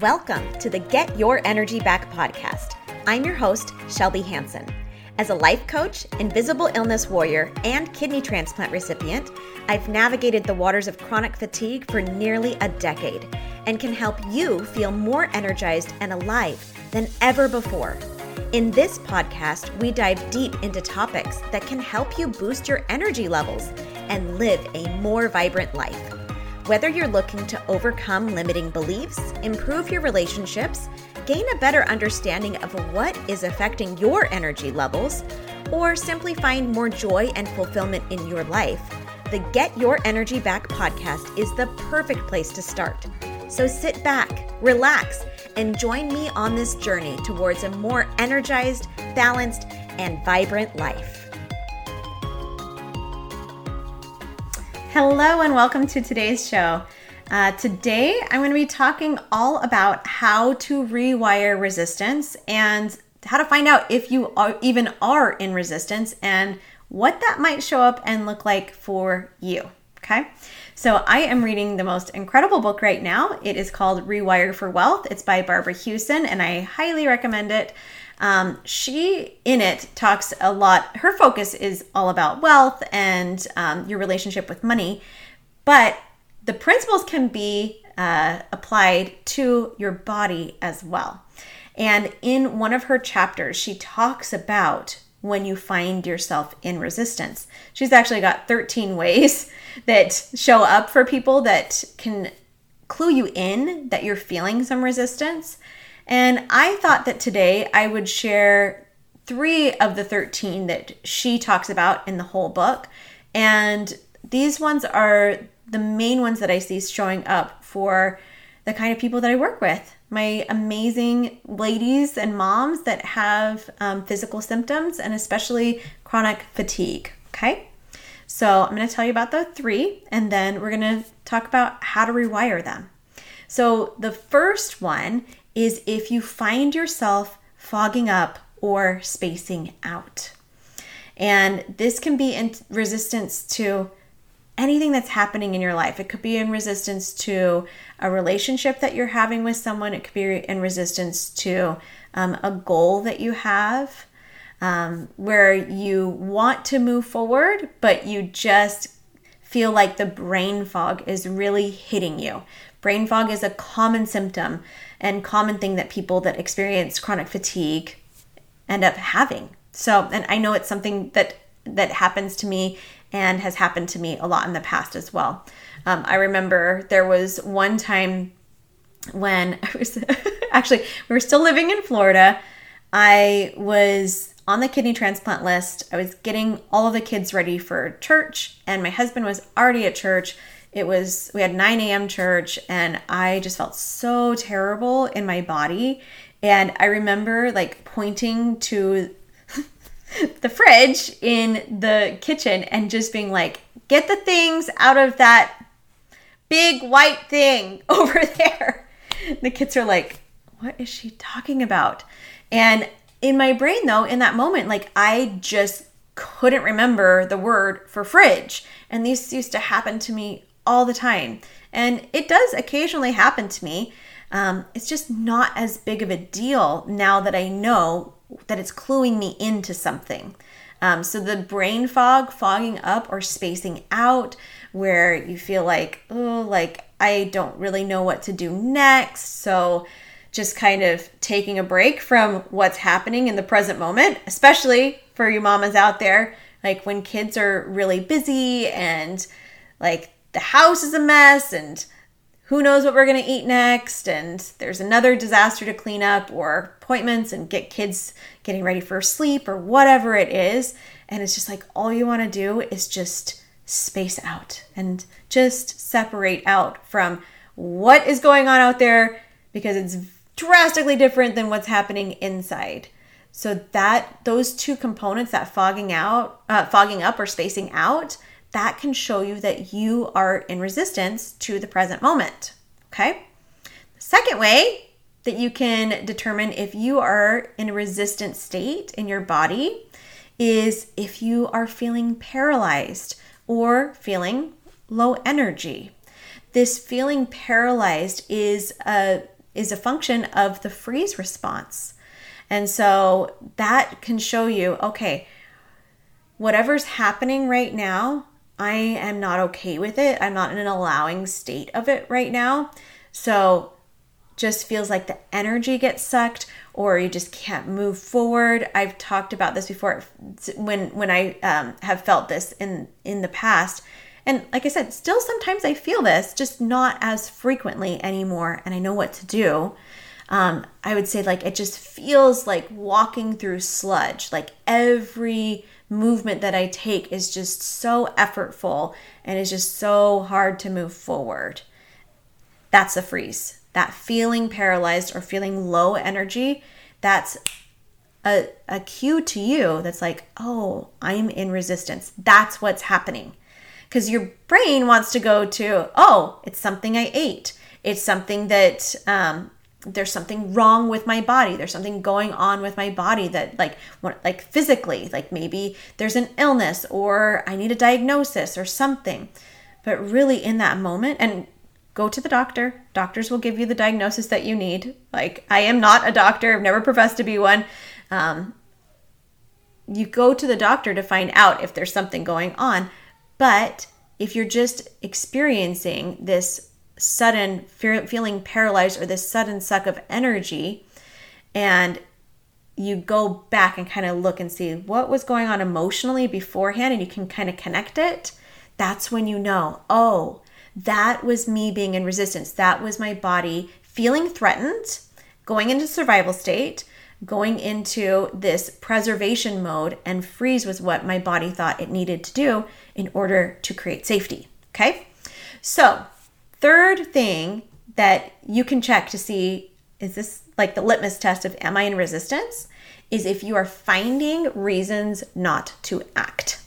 Welcome to the Get Your Energy Back podcast. I'm your host, Shelby Hansen. As a life coach, invisible illness warrior, and kidney transplant recipient, I've navigated the waters of chronic fatigue for nearly a decade and can help you feel more energized and alive than ever before. In this podcast, we dive deep into topics that can help you boost your energy levels and live a more vibrant life. Whether you're looking to overcome limiting beliefs, improve your relationships, gain a better understanding of what is affecting your energy levels, or simply find more joy and fulfillment in your life, the Get Your Energy Back podcast is the perfect place to start. So sit back, relax, and join me on this journey towards a more energized, balanced, and vibrant life. Hello and welcome to today's show. Today I'm going to be talking all about how to rewire resistance and how to find out if you are in resistance and what that might show up and look like for you. Okay, so I am reading the most incredible book right now. It is called Rewiring for Wealth. It's by Barbara Huson and I highly recommend it. She in it talks a lot. Her focus is all about wealth and your relationship with money, but the principles can be applied to your body as well. And in one of her chapters, she talks about when you find yourself in resistance. She's actually got 13 ways that show up for people that can clue you in that you're feeling some resistance. And I thought that today I would share 3 of the 13 that she talks about in the whole book. And these ones are the main ones that I see showing up for the kind of people that I work with. My amazing ladies and moms that have physical symptoms and especially chronic fatigue, okay? So I'm going to tell you about the 3 and then we're going to talk about how to rewire them. So the first one is if you find yourself fogging up or spacing out. And this can be in resistance to anything that's happening in your life. It could be in resistance to a relationship that you're having with someone. It could be in resistance to a goal that you have where you want to move forward, but you just feel like the brain fog is really hitting you. Brain fog is a common symptom and common thing that people that experience chronic fatigue end up having. So, and I know it's something that happens to me and has happened to me a lot in the past as well. I remember there was one time when I was actually, we were still living in Florida. I was on the kidney transplant list. I was getting all of the kids ready for church and my husband was already at church. We had 9 a.m. church and I just felt so terrible in my body. And I remember like pointing to the fridge in the kitchen and just being like, get the things out of that big white thing over there. And the kids are like, what is she talking about? And in my brain though, in that moment, like I just couldn't remember the word for fridge. And these used to happen to me all the time. And it does occasionally happen to me. It's just not as big of a deal now that I know that it's cluing me into something. So the brain fog, fogging up or spacing out, where you feel like, oh, like I don't really know what to do next. So just kind of taking a break from what's happening in the present moment, especially for you mamas out there, like when kids are really busy and like the house is a mess and who knows what we're going to eat next and there's another disaster to clean up or appointments and get kids getting ready for sleep or whatever it is. And it's just like all you want to do is just space out and just separate out from what is going on out there because it's drastically different than what's happening inside. So that those 2 components, that fogging up or spacing out, that can show you that you are in resistance to the present moment, okay? The second way that you can determine if you are in a resistant state in your body is if you are feeling paralyzed or feeling low energy. This feeling paralyzed is a is a function of the freeze response. And so that can show you, okay, whatever's happening right now, I am not okay with it. I'm not in an allowing state of it right now. So just feels like the energy gets sucked, or you just can't move forward. I've talked about this before when I have felt this in the past. And like I said, still sometimes I feel this, just not as frequently anymore. And I know what to do. I would say like it just feels like walking through sludge. Like every movement that I take is just so effortful and it's just so hard to move forward. That's a freeze. That feeling paralyzed or feeling low energy, that's a cue to you that's like, oh, I'm in resistance. That's what's happening. Because your brain wants to go to, oh, it's something I ate. It's something that there's something wrong with my body. There's something going on with my body that like physically, like maybe there's an illness or I need a diagnosis or something. But really in that moment, and go to the doctor. Doctors will give you the diagnosis that you need. Like, I am not a doctor. I've never professed to be one. You go to the doctor to find out if there's something going on. But if you're just experiencing this sudden feeling paralyzed or this sudden suck of energy, and you go back and kind of look and see what was going on emotionally beforehand, and you can kind of connect it, that's when you know, oh, that was me being in resistance. That was my body feeling threatened, going into survival state, going into this preservation mode, and freeze was what my body thought it needed to do in order to create safety. Okay? So, third thing that you can check to see, is this like the litmus test of am I in resistance, is if you are finding reasons not to act.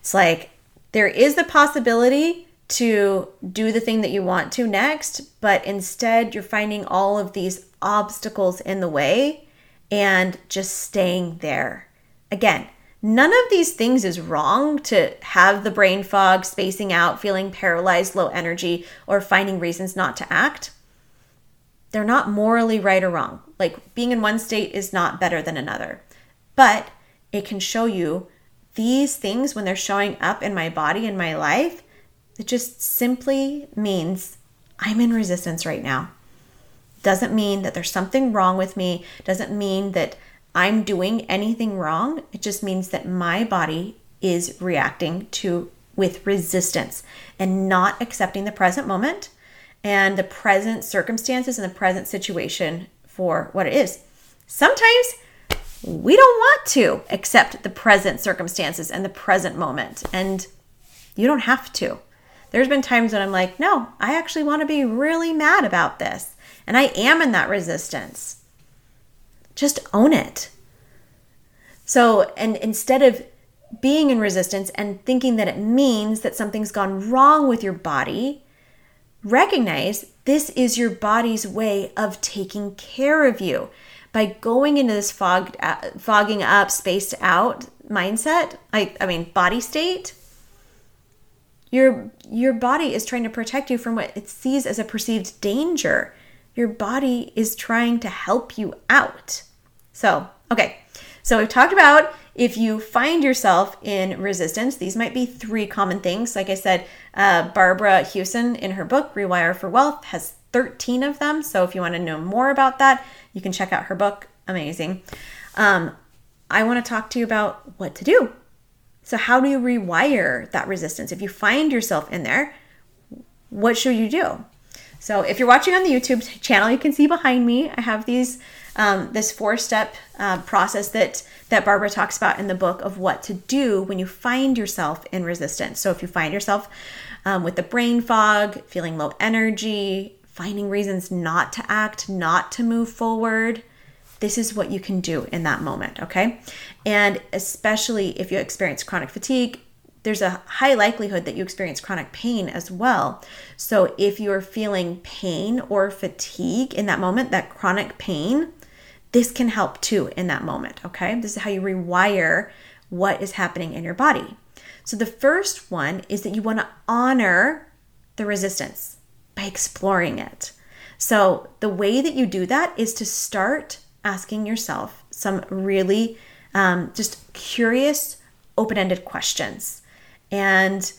It's like, there is the possibility to do the thing that you want to next, but instead you're finding all of these obstacles in the way and just staying there. Again, none of these things is wrong to have the brain fog, spacing out, feeling paralyzed, low energy, or finding reasons not to act. They're not morally right or wrong. Like being in one state is not better than another, but it can show you these things when they're showing up in my body, in my life, it just simply means I'm in resistance right now. Doesn't mean that there's something wrong with me. Doesn't mean that I'm doing anything wrong. It just means that my body is reacting to with resistance and not accepting the present moment and the present circumstances and the present situation for what it is. Sometimes we don't want to accept the present circumstances and the present moment. And you don't have to. There's been times when I'm like, no, I actually want to be really mad about this. And I am in that resistance. Just own it. So, and instead of being in resistance and thinking that it means that something's gone wrong with your body, recognize this is your body's way of taking care of you. By going into this fogging up, spaced out mindset, I mean body state, your body is trying to protect you from what it sees as a perceived danger. Your body is trying to help you out. So, okay. So we've talked about if you find yourself in resistance, these might be three common things. Like I said, Barbara Huson in her book, Rewiring for Wealth, has 13 of them. So if you want to know more about that, you can check out her book. Amazing. I want to talk to you about what to do. So how do you rewire that resistance? If you find yourself in there, what should you do? So if you're watching on the YouTube channel, you can see behind me, I have these this 4-step process that Barbara talks about in the book of what to do when you find yourself in resistance. So if you find yourself with the brain fog, feeling low energy, finding reasons not to act, not to move forward, this is what you can do in that moment, okay? And especially if you experience chronic fatigue, there's a high likelihood that you experience chronic pain as well. So if you're feeling pain or fatigue in that moment, that chronic pain, this can help too in that moment, okay? This is how you rewire what is happening in your body. So the first one is that you want to honor the resistance by exploring it. So the way that you do that is to start asking yourself some really just curious, open-ended questions and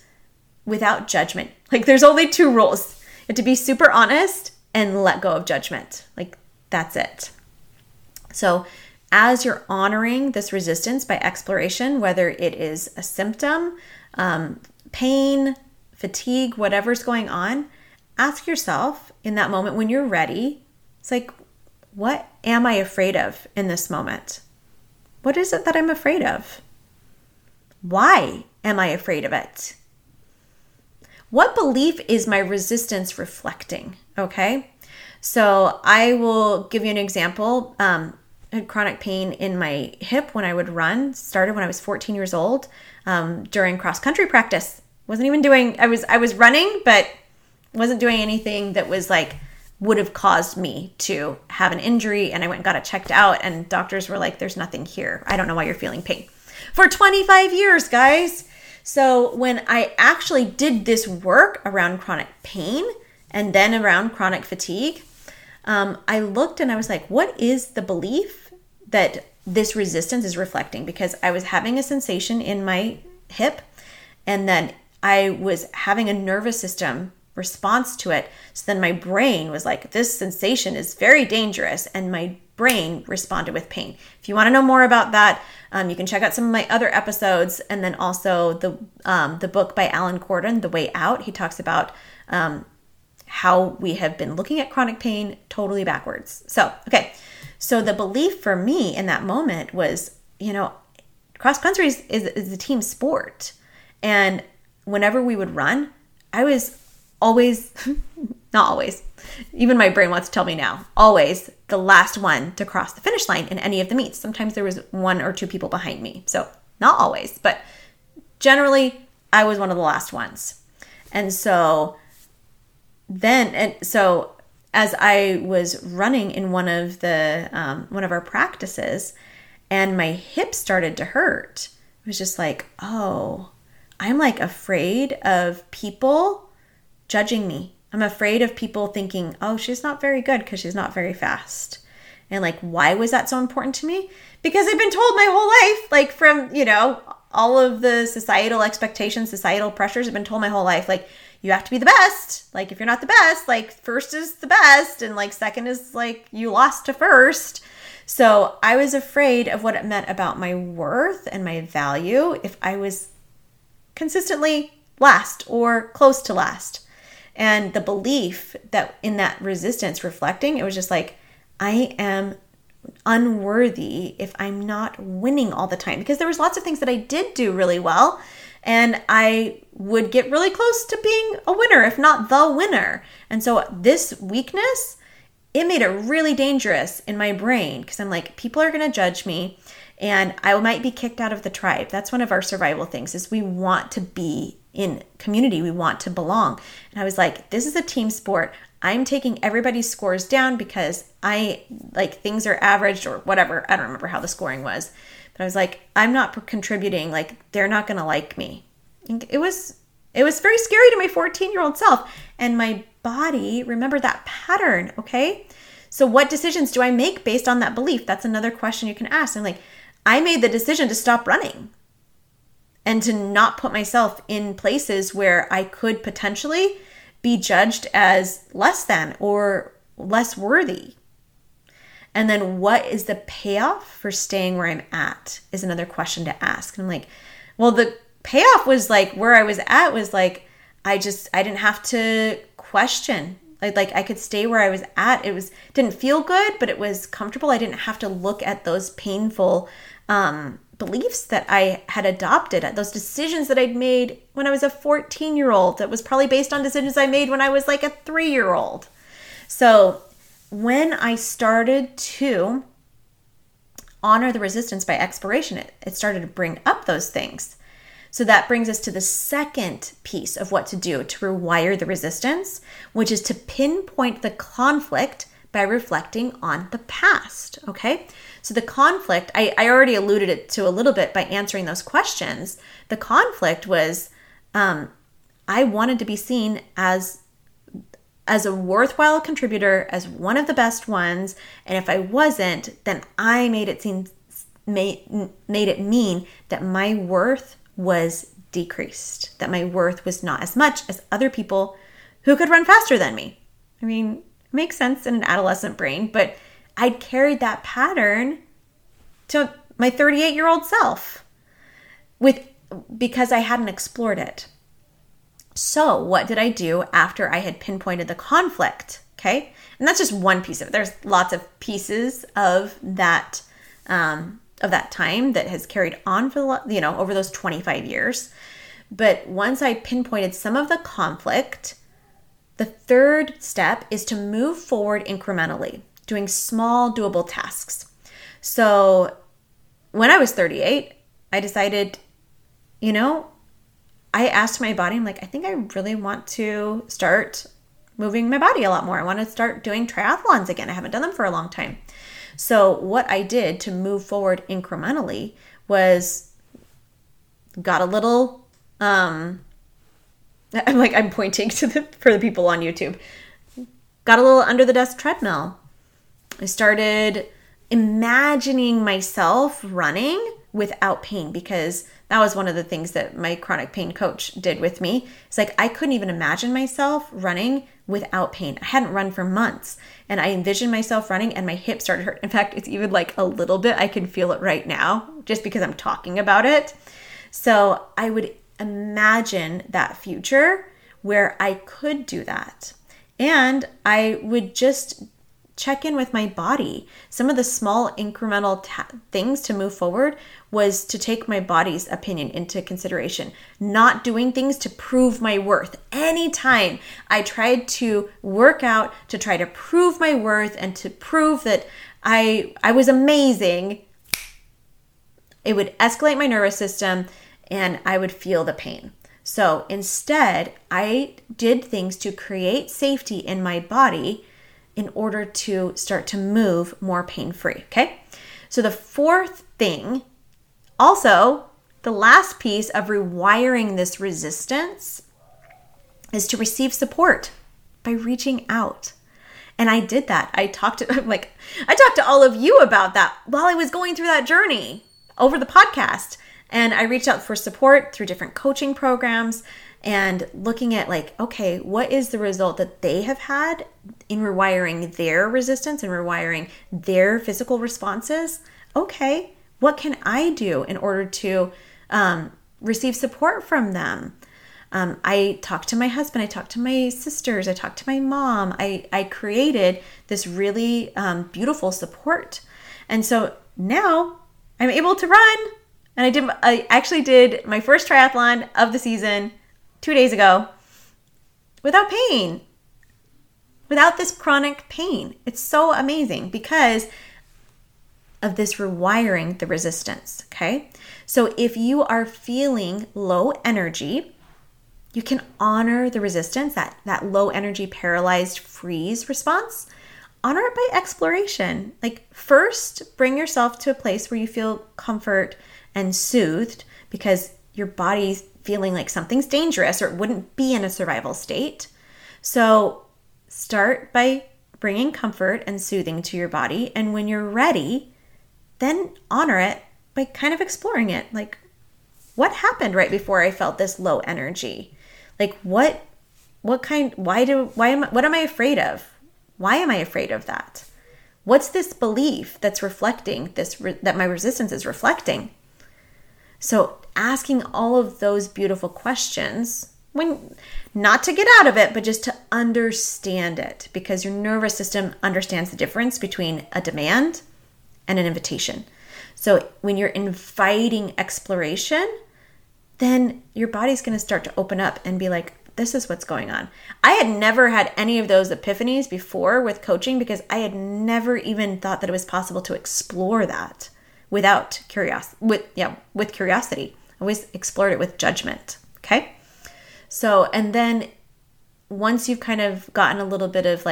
without judgment. Like, there's only two rules. You have to be super honest and let go of judgment. Like, that's it. So as you're honoring this resistance by exploration, whether it is a symptom, pain, fatigue, whatever's going on, ask yourself in that moment when you're ready, it's like, what am I afraid of in this moment? What is it that I'm afraid of? Why am I afraid of it? What belief is my resistance reflecting? Okay. So I will give you an example. I had chronic pain in my hip when I would run. Started when I was 14 years old during cross-country practice. I was running, but wasn't doing anything that was like would have caused me to have an injury. And I went and got it checked out, and doctors were like, there's nothing here. I don't know why you're feeling pain. For 25 years, guys. So when I actually did this work around chronic pain and then around chronic fatigue, I looked and I was like, what is the belief that this resistance is reflecting? Because I was having a sensation in my hip, and then I was having a nervous system response to it. So then my brain was like, this sensation is very dangerous. And my brain responded with pain. If you want to know more about that, you can check out some of my other episodes. And then also the book by Alan Gordon, The Way Out. He talks about how we have been looking at chronic pain totally backwards. So the belief for me in that moment was, cross country is a team sport. And whenever we would run, I was always, not always, even my brain wants to tell me now, always the last one to cross the finish line in any of the meets. Sometimes there was one or two people behind me. So not always, but generally I was one of the last ones. And so as I was running in one of our practices and my hip started to hurt, it was just like, oh, I'm like afraid of people judging me. I'm afraid of people thinking, oh, she's not very good because she's not very fast. And like, why was that so important to me? Because I've been told my whole life, like from, all of the societal expectations, societal pressures, I've been told my whole life, like, you have to be the best. Like, if you're not the best, like first is the best. And like second is like you lost to first. So I was afraid of what it meant about my worth and my value if I was consistently last or close to last. And the belief that in that resistance reflecting, it was just like, I am unworthy if I'm not winning all the time, because there was lots of things that I did do really well. And I would get really close to being a winner, if not the winner. And so this weakness, it made it really dangerous in my brain, because I'm like, people are going to judge me and I might be kicked out of the tribe. That's one of our survival things, is we want to be in community. We want to belong. And I was like, this is a team sport. I'm taking everybody's scores down because I like things are averaged or whatever. I don't remember how the scoring was. I was like, I'm not contributing. Like, they're not going to like me. It was very scary to my 14-year-old self. And my body remembered that pattern, okay? So what decisions do I make based on that belief? That's another question you can ask. I'm like, I made the decision to stop running and to not put myself in places where I could potentially be judged as less than or less worthy. And then what is the payoff for staying where I'm at is another question to ask. And I'm like, well, the payoff was like where I was at was like, I didn't have to question. Like I could stay where I was at. Didn't feel good, but it was comfortable. I didn't have to look at those painful beliefs that I had adopted, at those decisions that I'd made when I was a 14-year-old that was probably based on decisions I made when I was like a 3-year-old. So when I started to honor the resistance by exploration, it started to bring up those things. So that brings us to the second piece of what to do to rewire the resistance, which is to pinpoint the conflict by reflecting on the past, okay? So the conflict, I already alluded it to a little bit by answering those questions. The conflict was I wanted to be seen as as a worthwhile contributor, as one of the best ones, and if I wasn't, then I made it mean that my worth was decreased, that my worth was not as much as other people who could run faster than me. I mean, it makes sense in an adolescent brain, but I'd carried that pattern to my 38-year-old self because I hadn't explored it. So what did I do after I had pinpointed the conflict? Okay. And that's just one piece of it. There's lots of pieces of that time that has carried on for, over those 25 years. But once I pinpointed some of the conflict, the third step is to move forward incrementally, doing small doable tasks. So when I was 38, I decided, I asked my body, I'm like, I think I really want to start moving my body a lot more. I want to start doing triathlons again. I haven't done them for a long time. So what I did to move forward incrementally was got a little, I'm pointing for the people on YouTube, got a little under the desk treadmill. I started imagining myself running without pain, because that was one of the things that my chronic pain coach did with me. It's like, I couldn't even imagine myself running without pain. I hadn't run for months, and I envisioned myself running and my hips started hurt. In fact, it's even like a little bit, I can feel it right now just because I'm talking about it. So I would imagine that future where I could do that. And I would just check in with my body. Some of the small incremental things to move forward was to take my body's opinion into consideration, not doing things to prove my worth. Anytime I tried to work out to try to prove my worth and to prove that I was amazing, it would escalate my nervous system and I would feel the pain. So instead, I did things to create safety in my body in order to start to move more pain-free, okay? So the fourth thing, also the last piece of rewiring this resistance, is to receive support by reaching out. And I did that. I talked to all of you about that while I was going through that journey over the podcast. And I reached out for support through different coaching programs and looking at okay, what is the result that they have had in rewiring their resistance and rewiring their physical responses? Okay, what can I do in order to receive support from them? I talked to my husband, I talked to my sisters, I talked to my mom. I created this really beautiful support. And so now I'm able to run. And I actually did my first triathlon of the season 2 days ago without pain, without this chronic pain. It's so amazing because of this rewiring the resistance, okay? So if you are feeling low energy, you can honor the resistance, that low energy paralyzed freeze response. Honor it by exploration. First, bring yourself to a place where you feel comfort and soothed, because your body's feeling like something's dangerous or it wouldn't be in a survival state. So start by bringing comfort and soothing to your body. And when you're ready, then honor it by kind of exploring it. What happened right before I felt this low energy? What am I afraid of? Why am I afraid of that? What's this belief that's reflecting that my resistance is reflecting? So asking all of those beautiful questions, not to get out of it, but just to understand it, because your nervous system understands the difference between a demand and an invitation. So when you're inviting exploration, then your body's going to start to open up and be like, this is what's going on. I had never had any of those epiphanies before with coaching, because I had never even thought that it was possible to explore that without curiosity, with curiosity. I always explored it with judgment, okay? So, and then once you've kind of gotten a little bit of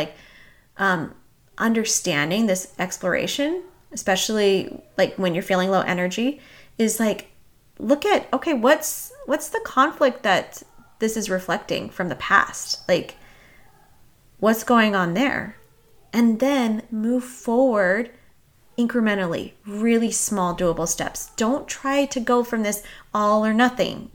understanding this exploration, especially when you're feeling low energy, is look at, okay, what's the conflict that this is reflecting from the past? what's going on there, and then move forward incrementally, really small doable steps. Don't try to go from this all or nothing.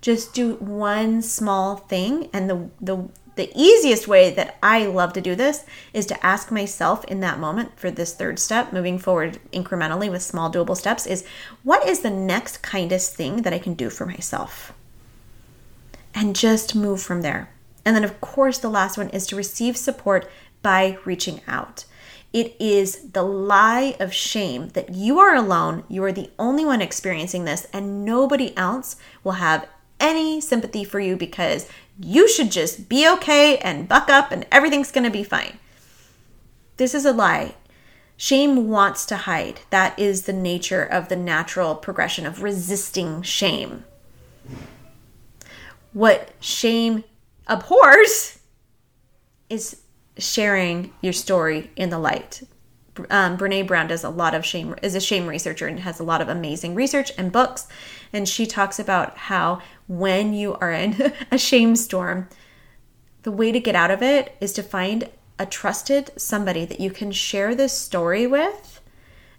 Just do one small thing. And the easiest way that I love to do this is to ask myself in that moment for this third step, moving forward incrementally with small doable steps, is what is the next kindest thing that I can do for myself? And just move from there. And then, of course, the last one is to receive support by reaching out. It is the lie of shame that you are alone, you are the only one experiencing this, and nobody else will have any sympathy for you because you should just be okay and buck up and everything's going to be fine. This is a lie. Shame wants to hide. That is the nature of the natural progression of resisting shame. What shame abhors is sharing your story in the light. Brené Brown does a lot of shame, is a shame researcher, and has a lot of amazing research and books. And she talks about how when you are in a shame storm, the way to get out of it is to find a trusted somebody that you can share this story with,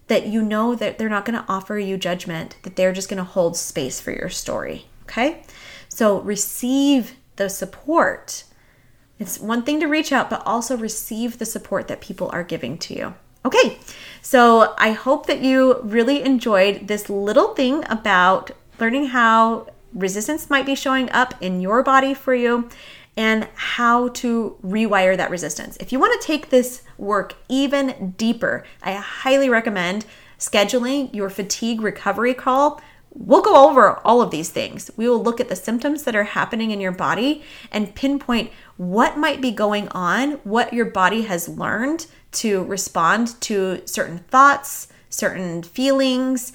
that you know that they're not going to offer you judgment, that they're just going to hold space for your story. Okay? So receive the support. It's one thing to reach out, but also receive the support that people are giving to you. Okay, so I hope that you really enjoyed this little thing about learning how resistance might be showing up in your body for you and how to rewire that resistance. If you want to take this work even deeper, I highly recommend scheduling your fatigue recovery call. We'll go over all of these things. We will look at the symptoms that are happening in your body and pinpoint what might be going on, what your body has learned to respond to certain thoughts, certain feelings,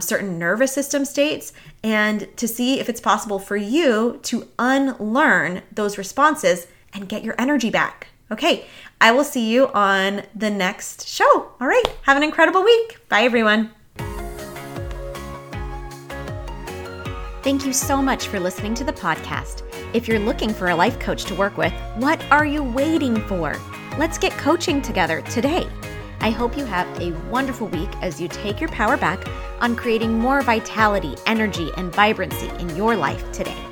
certain nervous system states, and to see if it's possible for you to unlearn those responses and get your energy back. Okay, I will see you on the next show. All right, have an incredible week. Bye, everyone. Thank you so much for listening to the podcast. If you're looking for a life coach to work with, what are you waiting for? Let's get coaching together today. I hope you have a wonderful week as you take your power back on creating more vitality, energy, and vibrancy in your life today.